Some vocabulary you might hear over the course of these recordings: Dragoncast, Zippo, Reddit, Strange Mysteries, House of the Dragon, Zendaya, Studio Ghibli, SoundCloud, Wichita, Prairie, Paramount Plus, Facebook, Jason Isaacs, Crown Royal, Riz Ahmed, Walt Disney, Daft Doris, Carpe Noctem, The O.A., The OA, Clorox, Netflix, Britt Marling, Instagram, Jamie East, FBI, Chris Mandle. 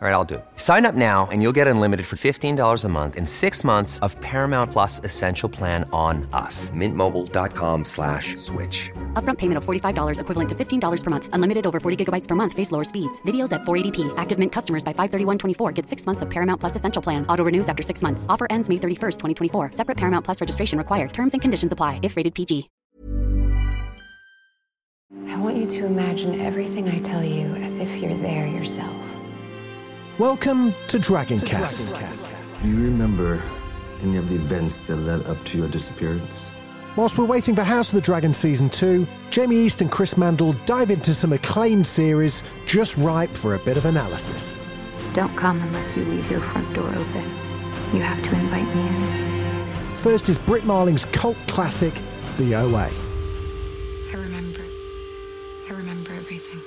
All right, I'll do it. Sign up now and you'll get unlimited for $15 a month and 6 months of Paramount Plus Essential Plan on us. Mintmobile.com/switch. Upfront payment of $45 equivalent to $15 per month. Unlimited over 40 gigabytes per month. Face lower speeds. Videos at 480p. Active Mint customers by 5/31/24 get 6 months of Paramount Plus Essential Plan. Auto renews after 6 months. Offer ends May 31st, 2024. Separate Paramount Plus registration required. Terms and conditions apply if rated PG. I want you to imagine everything I tell you as if you're there yourself. Welcome to Dragoncast. Do you remember any of the events that led up to your disappearance? Whilst we're waiting for House of the Dragon Season 2, Jamie East and Chris Mandle dive into some acclaimed series just ripe for a bit of analysis. Don't come unless you leave your front door open. You have to invite me in. First is Britt Marling's cult classic, The O.A. I remember everything.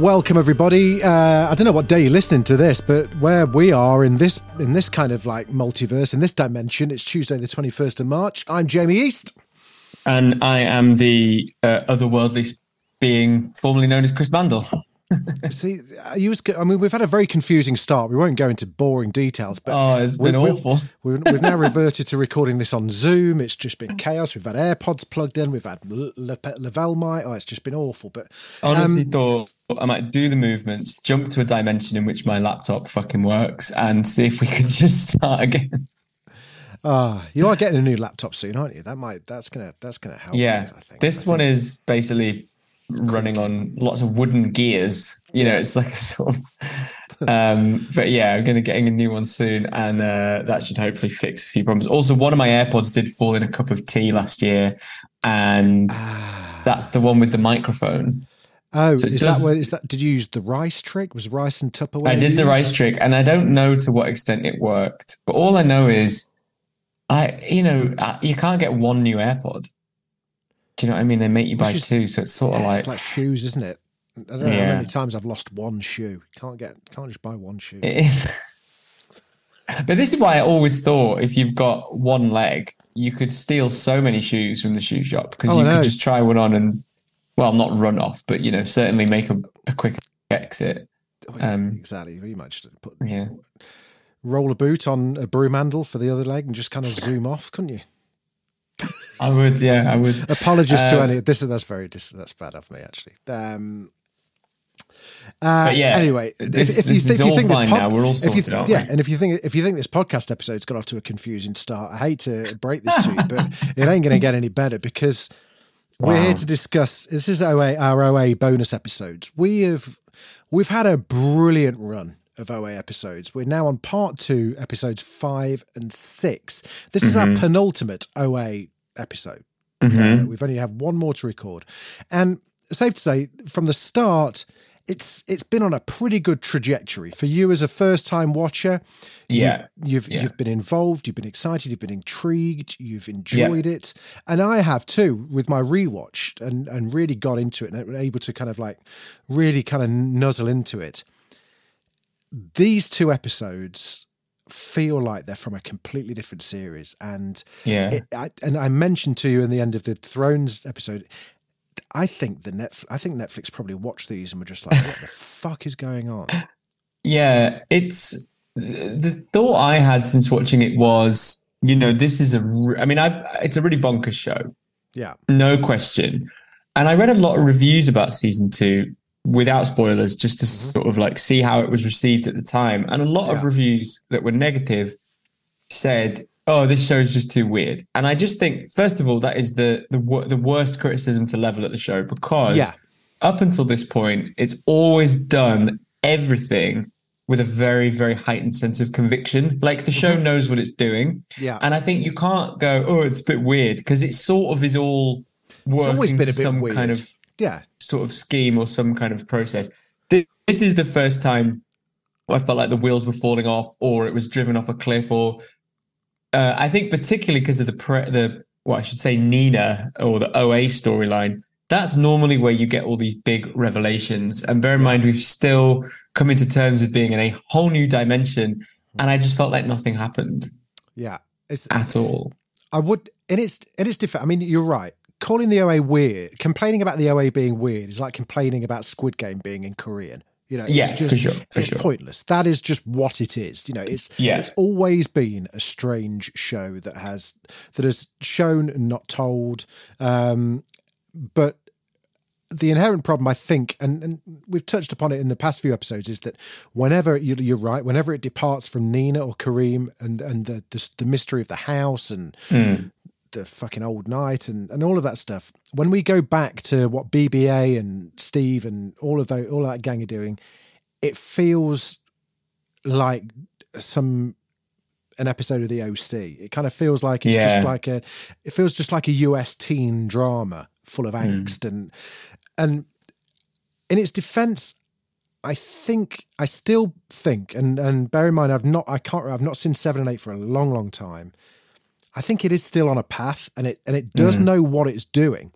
Welcome everybody. I don't know what day you're listening to this, but where we are in this kind of like multiverse, in this dimension, it's Tuesday the 21st of March. I'm Jamie East. And I am the otherworldly being formerly known as Chris Mandle. See, we've had a very confusing start. We won't go into boring details, but it's been awful. We've now reverted to recording this on Zoom. It's just been chaos. We've had AirPods plugged in. We've had Lavelle mic. It's just been awful. But honestly, thought I might do the movements, jump to a dimension in which my laptop fucking works, and see if we could just start again. You are getting a new laptop soon, aren't you? That's gonna help. Yeah, things, I think. This one is basically running on lots of wooden gears, it's like a sort of, but yeah, I'm going to be getting a new one soon, and that should hopefully fix a few problems. Also, one of my AirPods did fall in a cup of tea last year, and that's the one with the microphone. Did you use the rice trick? Was rice and Tupperware? I did the rice trick, and I don't know to what extent it worked, but all I know is, you can't get one new AirPod. Do you know what I mean? They make you buy two, so it's sort of like... It's like shoes, isn't it? I don't know how many times I've lost one shoe. Can't just buy one shoe. It is. But this is why I always thought if you've got one leg, you could steal so many shoes from the shoe shop, because you could just try one on and, well, not run off, but, certainly make a quick exit. Exactly. You might just roll a boot on a broom handle for the other leg and just kind of zoom off, couldn't you? I would. Apologies to any. That's bad of me, actually. Anyway, if you think this podcast episode's got off to a confusing start, I hate to break this to you, but it ain't going to get any better, because we're here to discuss. This is our OA bonus episodes. We've had a brilliant run of OA episodes. We're now on part 2, episodes 5 and 6. This is our penultimate OA episode. We've only have one more to record, and safe to say, from the start, it's been on a pretty good trajectory for you as a first time watcher. You've been involved, you've been excited, you've been intrigued, you've enjoyed it, and I have too with my rewatch, and really got into it and able to kind of like really kind of nuzzle into it. These 2 episodes feel like they're from a completely different series, and I mentioned to you in the end of the Thrones episode, I think Netflix probably watched these and were just like, what the fuck is going on? Yeah, it's the thought I had since watching it was, this is it's a really bonkers show, no question, and I read a lot of reviews about season 2 without spoilers, just to sort of like see how it was received at the time. And a lot of reviews that were negative said, oh, this show is just too weird. And I just think, first of all, that is the worst criticism to level at the show, because up until this point, it's always done everything with a very, very heightened sense of conviction. Like, the show knows what it's doing. Yeah. And I think you can't go, oh, it's a bit weird, because it sort of is all working to some weird kind of sort of scheme or some kind of process. This is the first time I felt like the wheels were falling off, or it was driven off a cliff, or I think particularly because of Nina or the O.A. storyline. That's normally where you get all these big revelations. And bear in mind, we've still come into terms with being in a whole new dimension. And I just felt like nothing happened. Yeah. At all. It is different. I mean, you're right. Calling the OA weird, complaining about the OA being weird is like complaining about Squid Game being in Korean. You know, it's pointless. That is just what it is. You know, it's always been a strange show that has shown and not told. But the inherent problem, I think, and we've touched upon it in the past few episodes, is that whenever it departs from Nina or Kareem and the mystery of the house and the fucking old night and all of that stuff, when we go back to what BBA and Steve and all that gang are doing, it feels like an episode of The O.C. It kind of feels like it's just like a US teen drama full of angst and in its defense, I still think and bear in mind I've not seen 7 and 8 for a long time. I think it is still on a path and it does know what it's doing,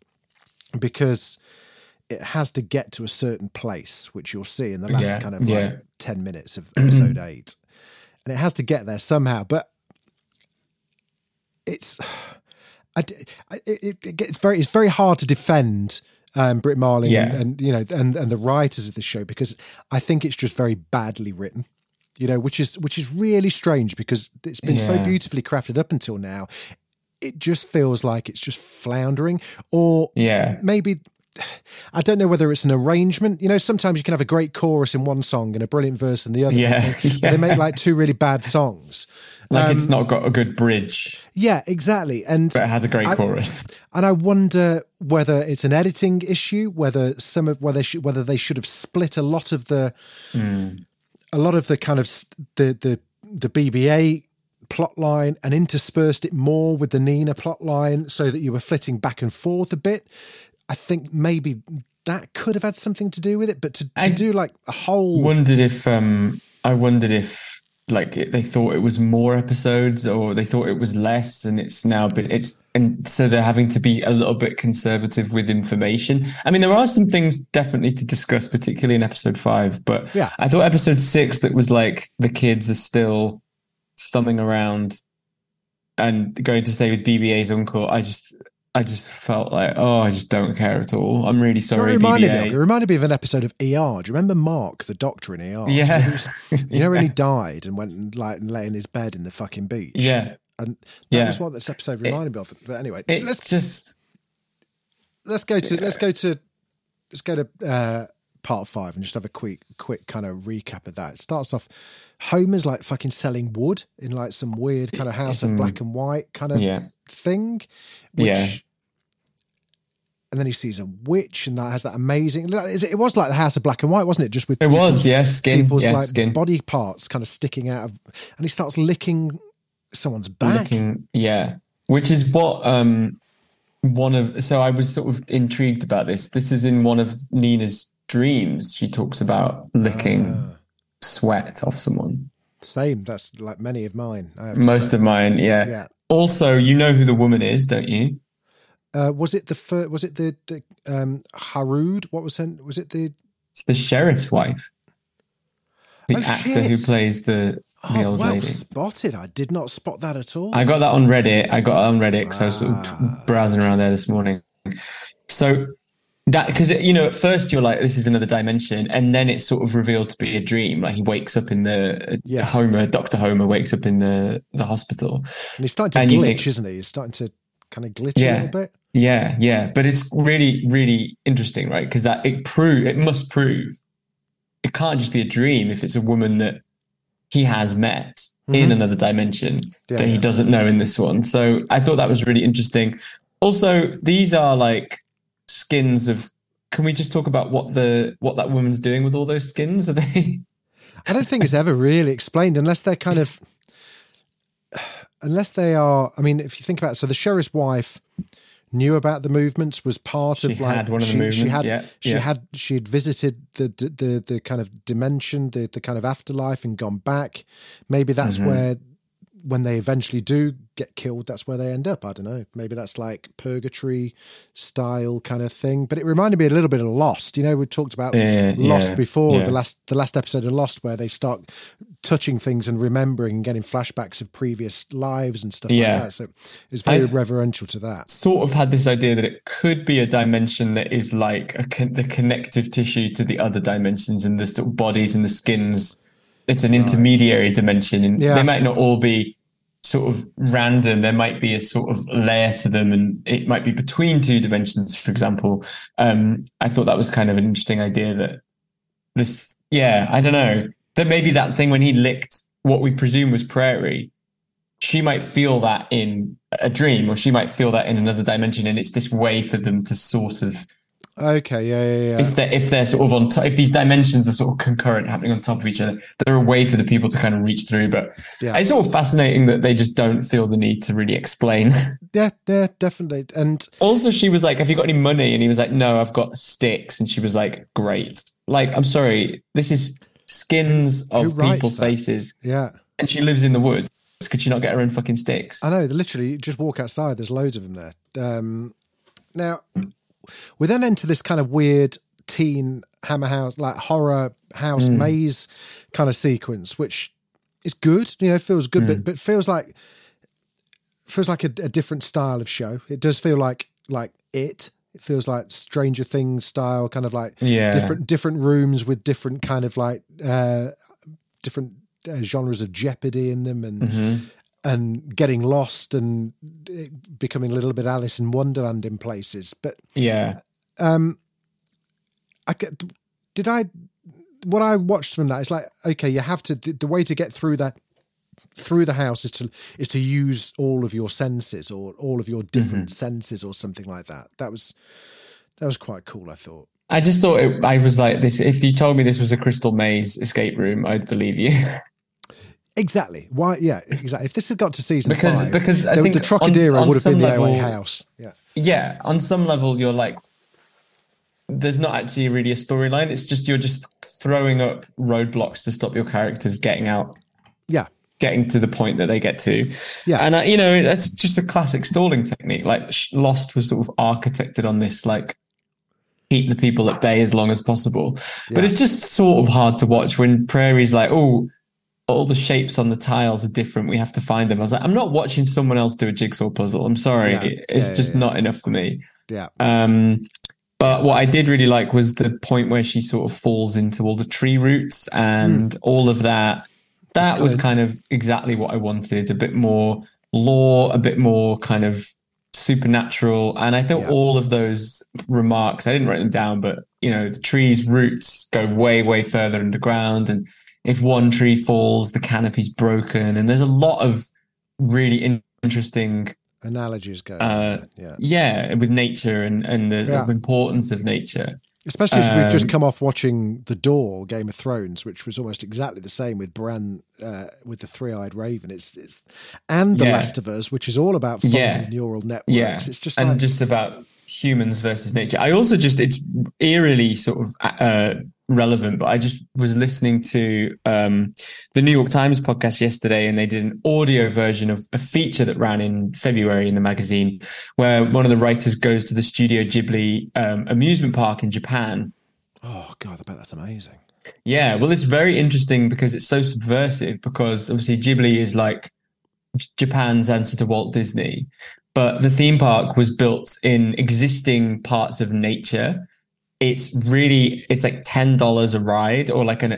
because it has to get to a certain place, which you'll see in the last 10 minutes of episode 8. And it has to get there somehow, but it's very hard to defend Britt Marling and the writers of the show, because I think it's just very badly written, you know, which is really strange, because it's been so beautifully crafted up until now. It just feels like it's just floundering, or maybe. I don't know whether it's an arrangement. You know, sometimes you can have a great chorus in one song and a brilliant verse in the other. Yeah, they make like two really bad songs. Like, it's not got a good bridge. Yeah, exactly. But it has a great chorus. And I wonder whether it's an editing issue, whether they should have split a lot of the kind of the BBA plot line and interspersed it more with the Nina plot line, so that you were flitting back and forth a bit. I think maybe that could have had something to do with it, but to do like a whole... I wondered if like they thought it was more episodes, or they thought it was less, and it's now been... And so they're having to be a little bit conservative with information. I mean, there are some things definitely to discuss, particularly in episode 5, but I thought episode 6, that was like the kids are still thumbing around and going to stay with BBA's uncle. I just felt like, oh, I just don't care at all. I'm really sorry, BBA. It reminded me of an episode of ER. Do you remember Mark, the doctor in ER? Yeah. You know when he died and went and lay in his bed in the fucking beach? Yeah. And that was what this episode reminded me of. But anyway, let's go to part 5 and just have a quick kind of recap of that. It starts off, Homer's like fucking selling wood in like some weird kind of house of black and white kind of thing. And then he sees a witch, and that has that amazing... It was like the House of Black and White, wasn't it? Just with people's body parts kind of sticking out of... And he starts licking someone's back. Which is what... So I was sort of intrigued about this. This is in one of Nina's dreams. She talks about licking sweat off someone. Same. That's like many of mine. Most of mine, yeah. Also, you know who the woman is, don't you? Was it the Harud? What was her? Was it the? It's the sheriff's wife. The actor who plays the old lady. Spotted. I did not spot that at all. I got that on Reddit. So I was sort of browsing around there this morning. So that, because you know, at first you're like, this is another dimension, and then it's sort of revealed to be a dream. Like, he wakes up in the Dr. Homer wakes up in the hospital, and he's starting to glitch, isn't he? He's starting to kind of glitch a little bit. Yeah. But it's really, really interesting, right? Because that it must prove it can't just be a dream if it's a woman that he has met in another dimension that he doesn't know in this one. So I thought that was really interesting. Also, these are like skins of... Can we just talk about what that woman's doing with all those skins? Are they... I don't think it's ever really explained unless they're kind of, unless they are, I mean, if you think about it, so the sheriff's wife knew about the movements, was part of like... She had one of the movements, She'd visited the kind of dimension, the kind of afterlife and gone back. Maybe that's where, when they eventually do get killed, that's where they end up. I don't know. Maybe that's like purgatory style kind of thing. But it reminded me a little bit of Lost. You know, we talked about Lost before, the last episode of Lost, where they start touching things and remembering and getting flashbacks of previous lives and stuff like that. So it's very reverential to that. Sort of had this idea that it could be a dimension that is like the connective tissue to the other dimensions, and the sort of bodies and the skins. It's an intermediary dimension, and they might not all be sort of random. There might be a sort of layer to them, and it might be between two dimensions, for example. I thought that was kind of an interesting idea that this, I don't know. That maybe that thing when he licked what we presume was Prairie, she might feel that in a dream, or she might feel that in another dimension. And it's this way for them to sort of, If they're sort of on top, if these dimensions are sort of concurrent, happening on top of each other, there are a way for the people to kind of reach through. But it's all fascinating that they just don't feel the need to really explain. Yeah, definitely. And also, she was like, "Have you got any money?" And he was like, "No, I've got sticks." And she was like, "Great." Like, I'm sorry, this is skins of people's faces. Yeah, and she lives in the woods. Could she not get her own fucking sticks? I know. Literally, just walk outside. There's loads of them there. Now. We then enter this kind of weird teen Hammer House, like horror house maze kind of sequence, which is good, you know, feels good, but feels like a different style of show. It does feel like it. It feels like Stranger Things style, kind of like different rooms with different kind of like different genres of jeopardy in them, and. And getting lost and becoming a little bit Alice in Wonderland in places. But what I watched from that is like, okay, you have to, the way to get through that, through the house is to use all of your senses, or all of your different senses, or something like that. That was quite cool, I thought. I just thought I was like this, if you told me this was a Crystal Maze escape room, I'd believe you. Exactly. Why? Yeah, exactly. If this had got to season five, because I think the Trocadero on would have been the O.A. house. Yeah. On some level, you're like, there's not actually really a storyline. It's just you're just throwing up roadblocks to stop your characters getting out. Yeah. Getting to the point that they get to. Yeah. And you know, that's just a classic stalling technique. Like Lost was sort of architected on this, like, keep the people at bay as long as possible. Yeah. But it's just sort of hard to watch when Prairie's like, oh, all the shapes on the tiles are different. We have to find them. I was like, I'm not watching someone else do a jigsaw puzzle. I'm sorry. It's just not enough for me. Yeah. But what I did really like was the point where she sort of falls into all the tree roots and all of that. That was kind of exactly what I wanted. A bit more lore, a bit more kind of supernatural. And I thought all of those remarks, I didn't write them down, but you know, the tree's roots go way, way further underground, and if one tree falls, the canopy's broken. And there's a lot of really interesting analogies going on. With nature and the importance of nature. Especially as we've just come off watching The Door, Game of Thrones, which was almost exactly the same with Bran, with the three-eyed raven. It's and The Last of Us, which is all about neural networks. Yeah. It's just like, and just about humans versus nature. I also just, it's eerily sort of relevant, but I just was listening to the New York Times podcast yesterday, and they did an audio version of a feature that ran in February in the magazine, where one of the writers goes to the Studio Ghibli amusement park in Japan. Oh God, I bet that's amazing. Yeah, well, it's very interesting because it's so subversive, because obviously Ghibli is like Japan's answer to Walt Disney. But the theme park was built in existing parts of nature. It's like $10 a ride, or like an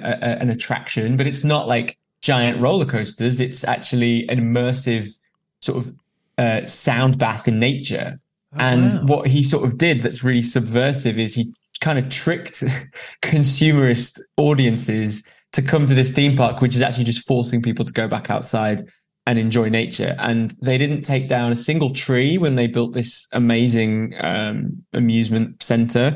attraction, but it's not like giant roller coasters. It's actually an immersive sort of sound bath in nature. What he sort of did that's really subversive is he kind of tricked consumerist audiences to come to this theme park, which is actually just forcing people to go back outside and enjoy nature. And they didn't take down a single tree when they built this amazing amusement center.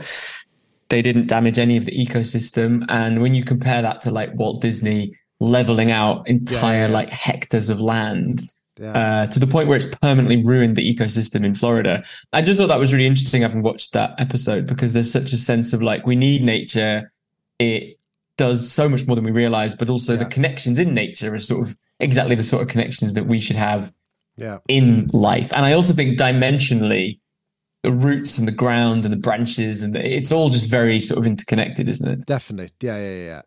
They didn't damage any of the ecosystem. And when you compare that to like Walt Disney leveling out entire like hectares of land to the point where it's permanently ruined the ecosystem in Florida. I just thought that was really interesting having watched that episode, because there's such a sense of like, we need nature. It does so much more than we realize, but also the connections in nature are sort of exactly the sort of connections that we should have in life. And I also think dimensionally, the roots and the ground and the branches and it's all just very sort of interconnected, isn't it? Definitely. Yeah.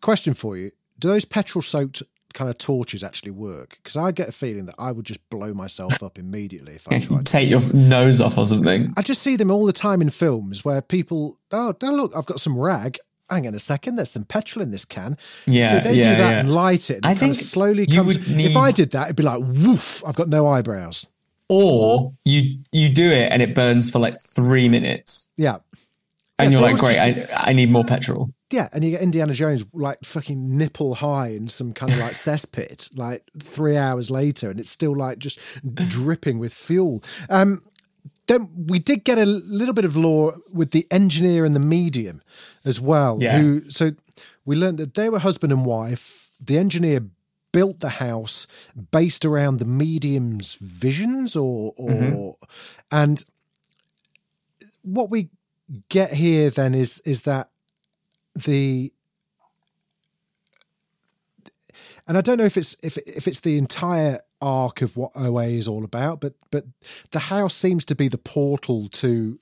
Question for you, do those petrol-soaked kind of torches actually work? Because I get a feeling that I would just blow myself up immediately if I tried. Take your nose off or something. I just see them all the time in films where people, oh, look, I've got some rag. Hang on a second, there's some petrol in this can. Yeah, so they do that and light it. And I think slowly comes. If I did that, it'd be like, woof, I've got no eyebrows. Or you do it and it burns for like 3 minutes. Yeah. And you're like, great, I need more petrol. Yeah, and you get Indiana Jones like fucking nipple high in some kind of like cesspit like 3 hours later and it's still like just dripping with fuel. Then we did get a little bit of lore with the engineer and the medium as well. Yeah. So we learned that they were husband and wife. The engineer built the house based around the medium's visions and what we get here then is that and I don't know if it's the entire arc of what OA is all about, but the house seems to be the portal to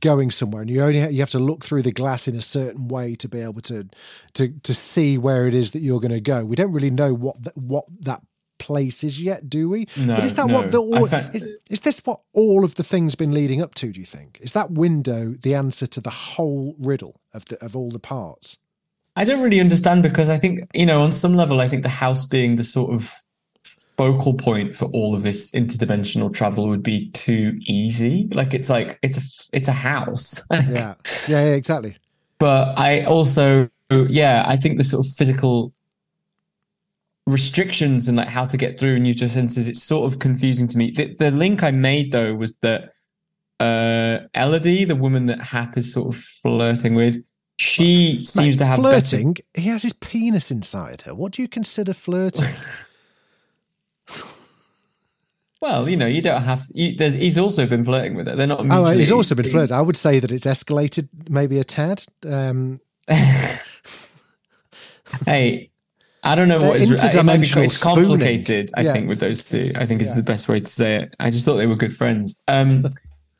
going somewhere, and you have to look through the glass in a certain way to be able to see where it is that you're going to go. We don't really know what that place is yet, do we? No, but is that is this what all of the things been leading up to, do you think? Is that window the answer to the whole riddle of all the parts? I don't really understand, because I think, on some level, I think the house being the sort of focal point for all of this interdimensional travel would be too easy. Like it's like it's a house. yeah, exactly. But I also I think the sort of physical restrictions and like how to get through neutral senses, it's sort of confusing to me. The link I made though was that Elodie, the woman that Hap is sort of flirting with, she seems to have flirting. He has his penis inside her. What do you consider flirting? Well, you don't have. He's also been flirting with her. They're not. Oh, he's also been flirting. I would say that it's escalated maybe a tad. Hey, I don't know what is interdimensional. It's complicated. I think with those two, I think is the best way to say it. I just thought they were good friends. No,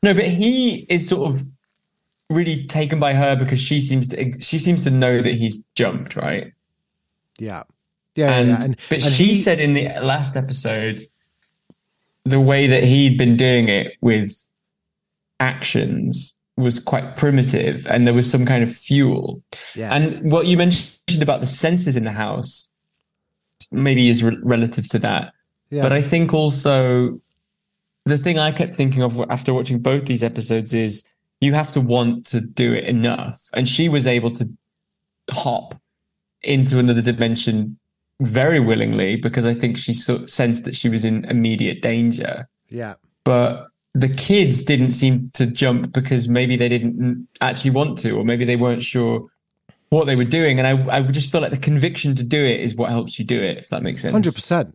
but he is sort of really taken by her because she seems to know that he's jumped, right? Yeah. And she said in the last episode, the way that he'd been doing it with actions was quite primitive and there was some kind of fuel. Yes. And what you mentioned about the senses in the house maybe is relative to that. Yeah. But I think also the thing I kept thinking of after watching both these episodes is you have to want to do it enough. And she was able to hop into another dimension very willingly, because I think she sort of sensed that she was in immediate danger. Yeah. But the kids didn't seem to jump because maybe they didn't actually want to, or maybe they weren't sure what they were doing. And I just feel like the conviction to do it is what helps you do it, if that makes sense. 100%.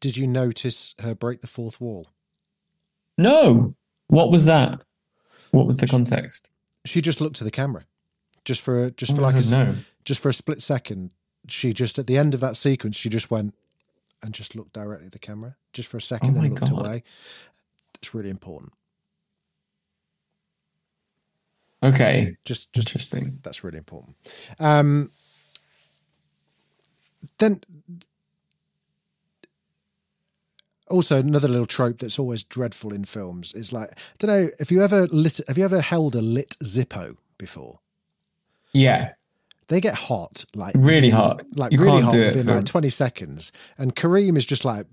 Did you notice her break the fourth wall? No. What was that? What was the context? She just looked to the camera, just for a split second. She just, at the end of that sequence, she just went and just looked directly at the camera, just for a second, then looked away. It's really important. Okay. Just interesting. That's really important. Then also another little trope that's always dreadful in films is, like, I don't know, have you ever held a lit Zippo before? Yeah. They get hot, like really hot, like you really hot within like 20 seconds. And Kareem is just like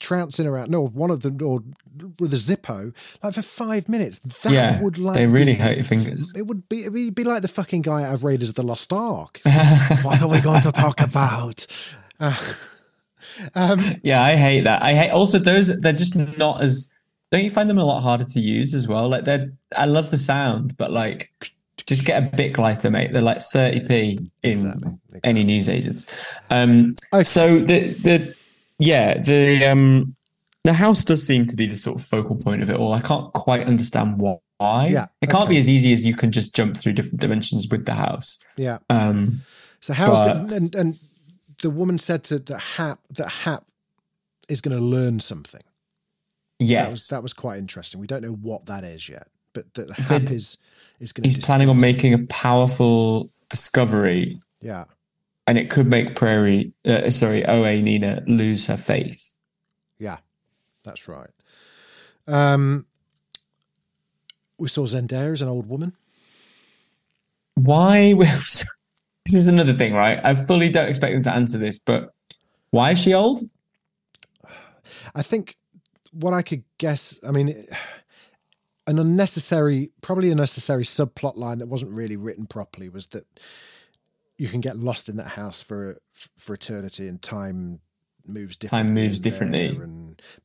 trouncing around. No, one of them, or with a Zippo, like for 5 minutes. They really hurt your fingers. It'd be like the fucking guy out of Raiders of the Lost Ark. What are we going to talk about? Yeah, I hate that. Also those. They're just not as. Don't you find them a lot harder to use as well? Like I love the sound, but like. Just get a Bic lighter, mate. They're like 30p in any newsagents. Okay. So the house does seem to be the sort of focal point of it all. I can't quite understand why. Yeah, it can't be as easy as you can just jump through different dimensions with the house. Yeah. So how's and the woman said to that Hap is going to learn something. Yes, that was quite interesting. We don't know what that is yet, but that Hap is. He's planning on making a powerful discovery. Yeah. And it could make O.A. Nina lose her faith. Yeah, that's right. We saw Zendaya as an old woman. Why? This is another thing, right? I fully don't expect them to answer this, but why is she old? I think what I could guess, I mean... Probably a necessary subplot line that wasn't really written properly was that you can get lost in that house for eternity, and time moves differently.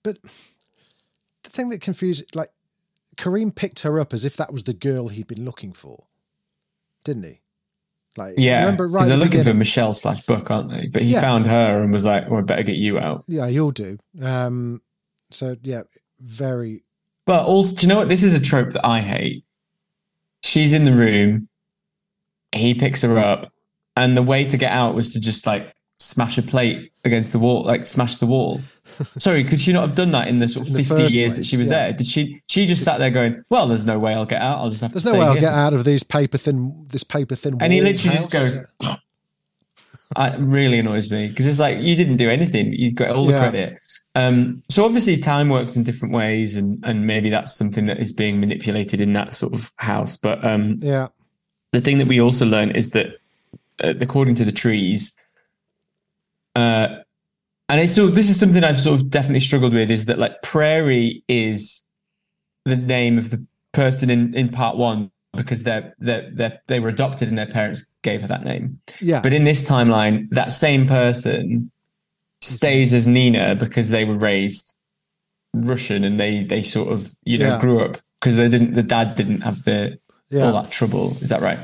But the thing that confused, like, Kareem picked her up as if that was the girl he'd been looking for, didn't he? Like, yeah, remember, right, they're looking for Michelle / Buck, aren't they? But he found her and was like, well, I better get you out. Yeah, you'll do. So yeah, very. But also, do you know what? This is a trope that I hate. She's in the room. He picks her up. And the way to get out was to just, like, smash a plate against the wall. Like, smash the wall. Sorry, could she not have done that in the sort of 50 years that she was there? Did she? She just sat there going, well, there's no way I'll get out. I'll just have to stay here. There's no way I'll get out of this paper-thin wall. And he literally just goes... It really annoys me, because it's like, you didn't do anything. You got all the credit. So obviously time works in different ways, and maybe that's something that is being manipulated in that sort of house. But the thing that we also learn is that according to the trees, this is something I've sort of definitely struggled with, is that, like, Prairie is the name of the person in part one, because they were adopted and their parents gave her that name. Yeah. But in this timeline, that same person stays as Nina because they were raised Russian, and they sort of, you know, grew up because the dad didn't have all that trouble. Is that right?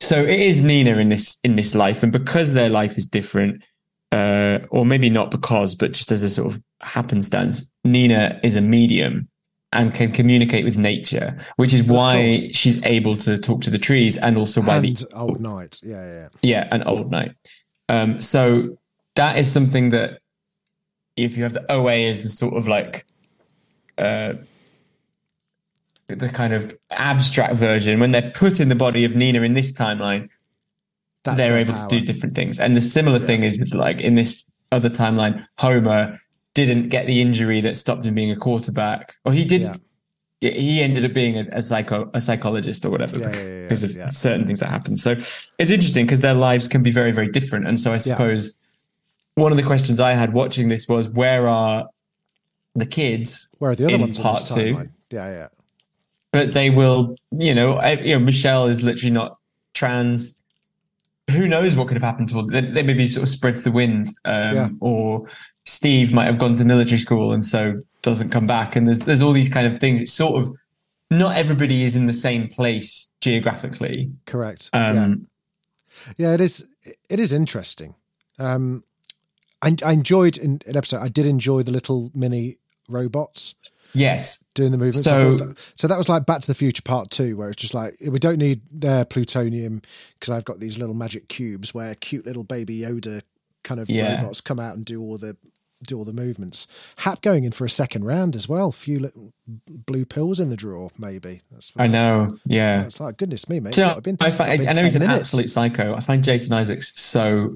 So it is Nina in this life. And because their life is different, or maybe not because, but just as a sort of happenstance, Nina is a medium and can communicate with nature, which is why she's able to talk to the trees, and also why the old knight. Yeah, an old knight. So that is something that, if you have the O.A. as the sort of, like, the kind of abstract version, when they're put in the body of Nina in this timeline, they're able to do different things. And the similar thing is with, like, in this other timeline, Homer didn't get the injury that stopped him being a quarterback, or he didn't he ended up being a psychologist or whatever because of certain things that happened. So it's interesting because their lives can be very, very different. And so I suppose one of the questions I had watching this was, where are the kids? Where are the other ones in part two? Yeah. But they will, Michelle is literally not trans. Who knows what could have happened to all? They maybe sort of spread to the wind, or Steve might have gone to military school and so doesn't come back. And there's all these kind of things. It's sort of not everybody is in the same place geographically. Correct. It is interesting. I enjoyed in an episode. I did enjoy the little mini robots. Yes. Doing the movements. So that was like Back to the Future Part 2, where it's just like, we don't need their plutonium because I've got these little magic cubes where cute little baby Yoda kind of robots come out and do all the movements. Hat going in for a second round as well. Few little blue pills in the drawer, maybe. I know. Yeah. It's like, goodness me, mate. I know he's an absolute psycho. I find Jason Isaacs so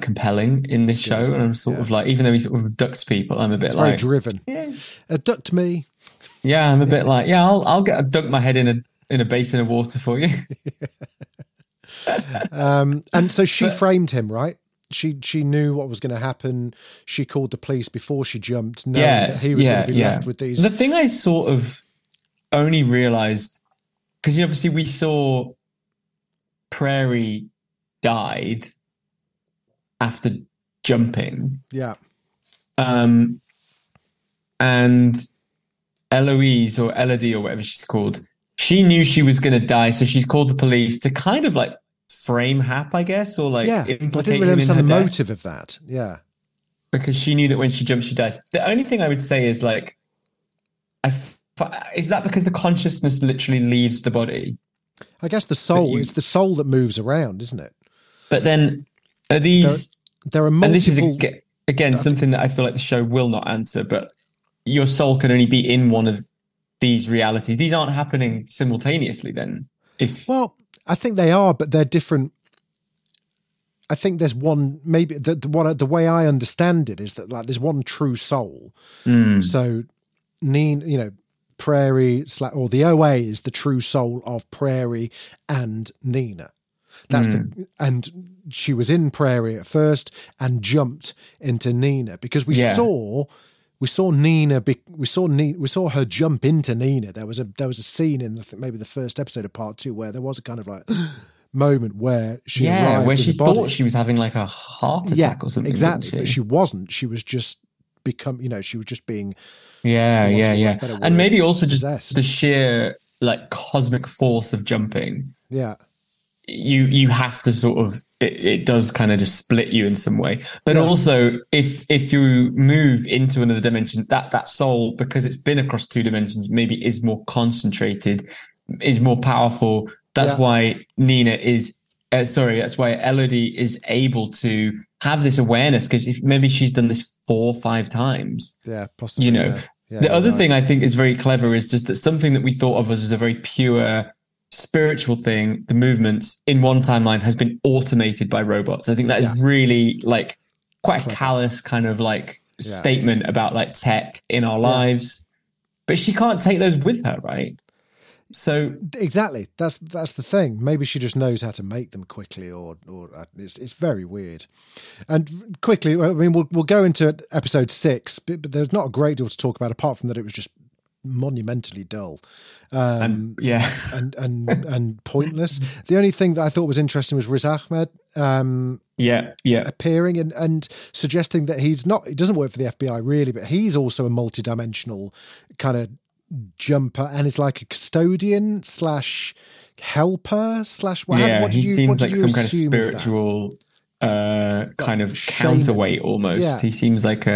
compelling in this show, and I'm sort of like, even though he sort of abducts people, I'm a bit very driven. Yeah. Abduct me. Yeah, I'm a bit like, I'll get abduct my head in a basin of water for you. And so she framed him, right? She knew what was going to happen. She called the police before she jumped, knowing that he was going to be left with these. The thing I sort of only realised, because obviously we saw Prairie died after jumping. Yeah. And Eloise or Elodie or whatever she's called, she knew she was going to die, so she's called the police to kind of like frame Hap, I guess, or like implicate him in her death. I didn't really understand the motive of that. Yeah, because she knew that when she jumps, she dies. The only thing I would say is like, is that because the consciousness literally leaves the body? I guess the soul. It's the soul that moves around, isn't it? But then are these? There are multiple. And this is again something that I feel like the show will not answer. But your soul can only be in one of these realities. These aren't happening simultaneously. Then, I think they are, but they're different. I think there's one, maybe the way I understand it is that like there's one true soul. Mm. So Neen, Prairie or the O.A. is the true soul of Prairie and Nina. That's and she was in Prairie at first and jumped into Nina because we saw her jump into Nina. There was a scene in maybe the first episode of Part 2 where there was a kind of like moment where she where she thought she was having like a heart attack or something. Exactly, but she wasn't. She was just being and maybe also just possessed. The sheer like cosmic force of jumping. Yeah, you have to sort of it does kind of just split you in some way, but also if you move into another dimension, that soul, because it's been across two dimensions, maybe is more concentrated, is more powerful. That's why Nina is that's why Elodie is able to have this awareness, because if maybe she's done this 4 or 5 times, possibly, the other thing I think is very clever is just that something that we thought of as a very pure spiritual thing, the movements in one timeline, has been automated by robots. I think that is really like quite a callous kind of like statement about like tech in our lives, but she can't take those with her, right? So exactly, that's the thing. Maybe she just knows how to make them quickly, or it's very weird. And quickly, I mean, we'll go into episode 6, but there's not a great deal to talk about apart from that it was just monumentally dull and pointless. The only thing that I thought was interesting was Riz Ahmed appearing and suggesting that he doesn't work for the FBI really, but he's also a multidimensional kind of jumper and is like a custodian slash helper slash seems like some kind of spiritual kind of counterweight almost. He seems like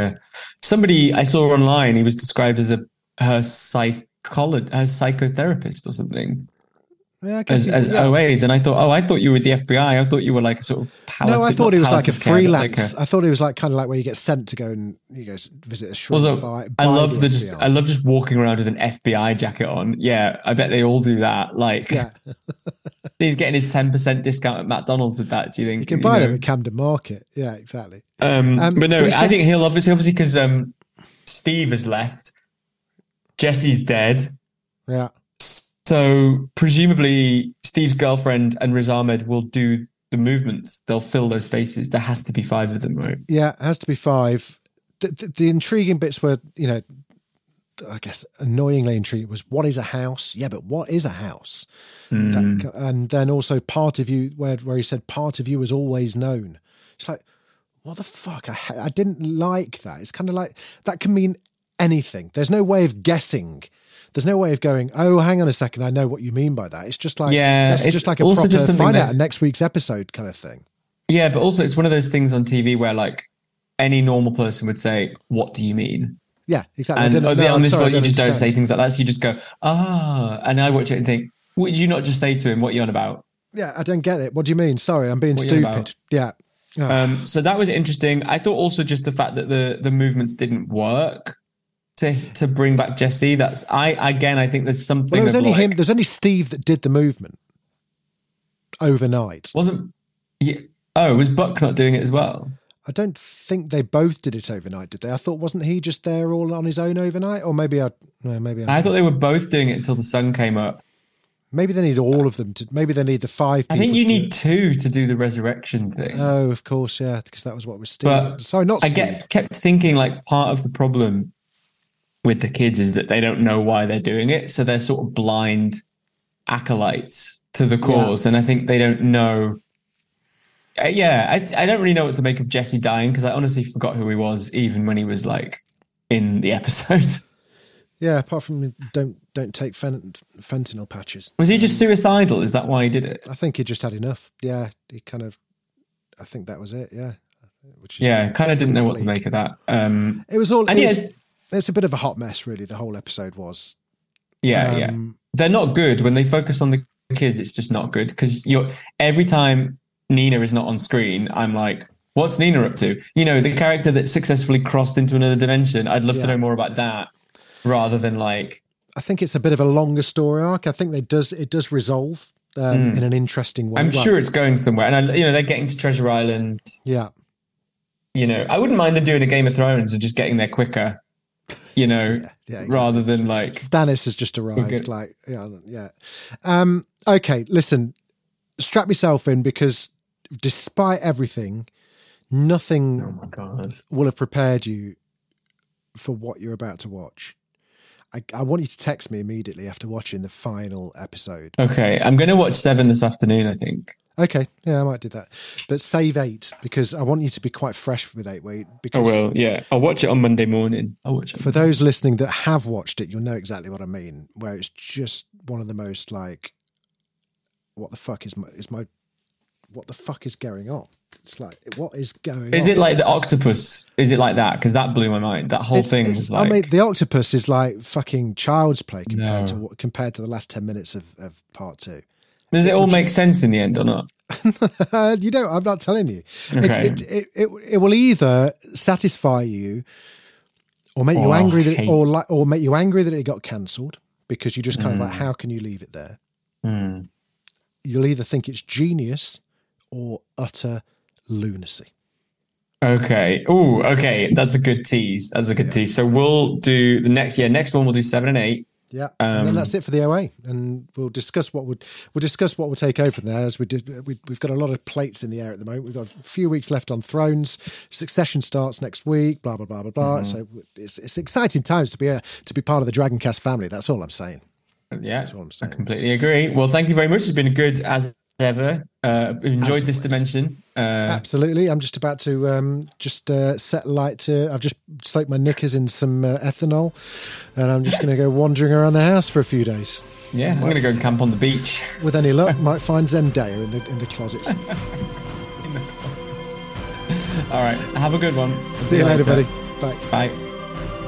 somebody I saw online, he was described as her psychotherapist or something, OAs. And I thought, I thought you were the FBI. I thought you were like a sort of palliative. No, I thought he was like a freelance. I thought he was like kind of like where you get sent to go and you go visit a shrine. I love just walking around with an FBI jacket on. Yeah, I bet they all do that. Like, he's getting his 10% discount at McDonald's with that. Do you think you can buy them at Camden Market? Yeah, exactly. But no, I think he'll obviously because Steve has left. Jesse's dead. Yeah. So presumably Steve's girlfriend and Riz Ahmed will do the movements. They'll fill those spaces. There has to be five of them, right? Yeah, it has to be five. The intriguing bits were, you know, I guess annoyingly intriguing was, what is a house? Yeah, but what is a house? Mm. That, and then also part of you, where he said part of you is always known. It's like, what the fuck? I didn't like that. It's kind of like, that can mean anything. There's no way of guessing. There's no way of going, oh, hang on a second, I know what you mean by that. It's just like, yeah, it's just like a proper find out next week's episode kind of thing. Yeah, but also it's one of those things on TV where like any normal person would say, what do you mean? Yeah, exactly. And on this one, you just don't say things like that. So you just go, ah, and I watch it and think, would you not just say to him, what are you on about? Yeah, I don't get it. What do you mean? Sorry, I'm being stupid. Yeah. Oh. So that was interesting. I thought also just the fact that the movements didn't work to bring back Jesse. That's I think there's something. Well, there was only him. There's only Steve that did the movement overnight. Wasn't? Yeah. Oh, was Buck not doing it as well? I don't think they both did it overnight, did they? I thought, wasn't he just there all on his own overnight? Or maybe I thought they were both doing it until the sun came up. Maybe they need all of them to. Maybe they need the five people. I think you need two to do the resurrection thing. Oh, of course, yeah, because that was what was Steve. But sorry, not Steve. Kept thinking like part of the problem with the kids is that they don't know why they're doing it, so they're sort of blind acolytes to the cause, yeah. And I think they don't know. I don't really know what to make of Jesse dying, because I honestly forgot who he was even when he was like in the episode. Yeah, apart from don't take fentanyl patches. Was he just suicidal? Is that why he did it? I think he just had enough. Yeah, he kind of. I think that was it. Yeah, kind of didn't know what to make of that. It was all. It's a bit of a hot mess, really. The whole episode was. Yeah, they're not good when they focus on the kids. It's just not good because every time Nina is not on screen, I'm like, what's Nina up to? You know, the character that successfully crossed into another dimension. I'd love to know more about that rather than like. I think it's a bit of a longer story arc. I think it does resolve in an interesting way. I'm sure it's going somewhere, and they're getting to Treasure Island. Yeah, I wouldn't mind them doing a Game of Thrones and just getting there quicker. Exactly. Rather than like Stannis has just arrived. Okay, listen, strap yourself in, because despite everything, nothing will have prepared you for what you're about to watch. I want you to text me immediately after watching the final episode. Okay, I'm going to watch 7 this afternoon, I think. Okay, yeah, I might do that. But save 8, because I want you to be quite fresh with 8. Because I will, yeah. I'll watch it on Monday morning. For those listening that have watched it, you'll know exactly what I mean, where it's just one of the most like, what the fuck is going on? It's like, what is going on? Is it like the octopus? Is it like that? Because that blew my mind. That whole thing was like... I mean, the octopus is like fucking child's play compared to the last 10 minutes of part 2. Does it all make sense in the end or not? You know, I'm not telling you. Okay. It will either satisfy you or make you angry that make you angry that it got cancelled, because you just kind of like, how can you leave it there? Mm. You'll either think it's genius or utter lunacy. Okay. Oh, okay. That's a good tease. So we'll do the next one. We'll do 7 and 8. Yeah, and then that's it for the OA, and we'll discuss what we'll take over from there. As we did, we've got a lot of plates in the air at the moment. We've got a few weeks left on Thrones. Succession starts next week. Blah blah blah blah blah. So it's exciting times to be to be part of the Dragoncast family. That's all I'm saying. Yeah, that's all I'm saying. I completely agree. Well, thank you very much. It's been good as ever. We've enjoyed this dimension. Absolutely. I'm just about to set light to. I've just soaked my knickers in some ethanol, and I'm just going to go wandering around the house for a few days. Yeah, I'm going to go and camp on the beach. With any luck, might find Zendaya in the closets. In the closet. All right. Have a good one. See you later, buddy. Bye. Bye.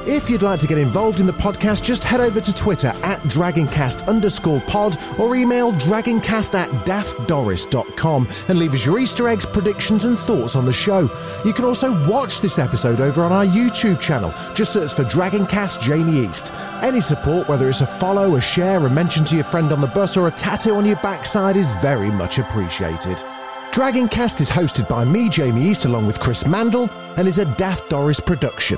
If you'd like to get involved in the podcast, just head over to Twitter at @dragoncast_pod or email dragoncast@daftdoris.com and leave us your Easter eggs, predictions and thoughts on the show. You can also watch this episode over on our YouTube channel. Just search for Dragoncast Jamie East. Any support, whether it's a follow, a share, a mention to your friend on the bus or a tattoo on your backside, is very much appreciated. Dragoncast is hosted by me, Jamie East, along with Chris Mandle, and is a Daft Doris production.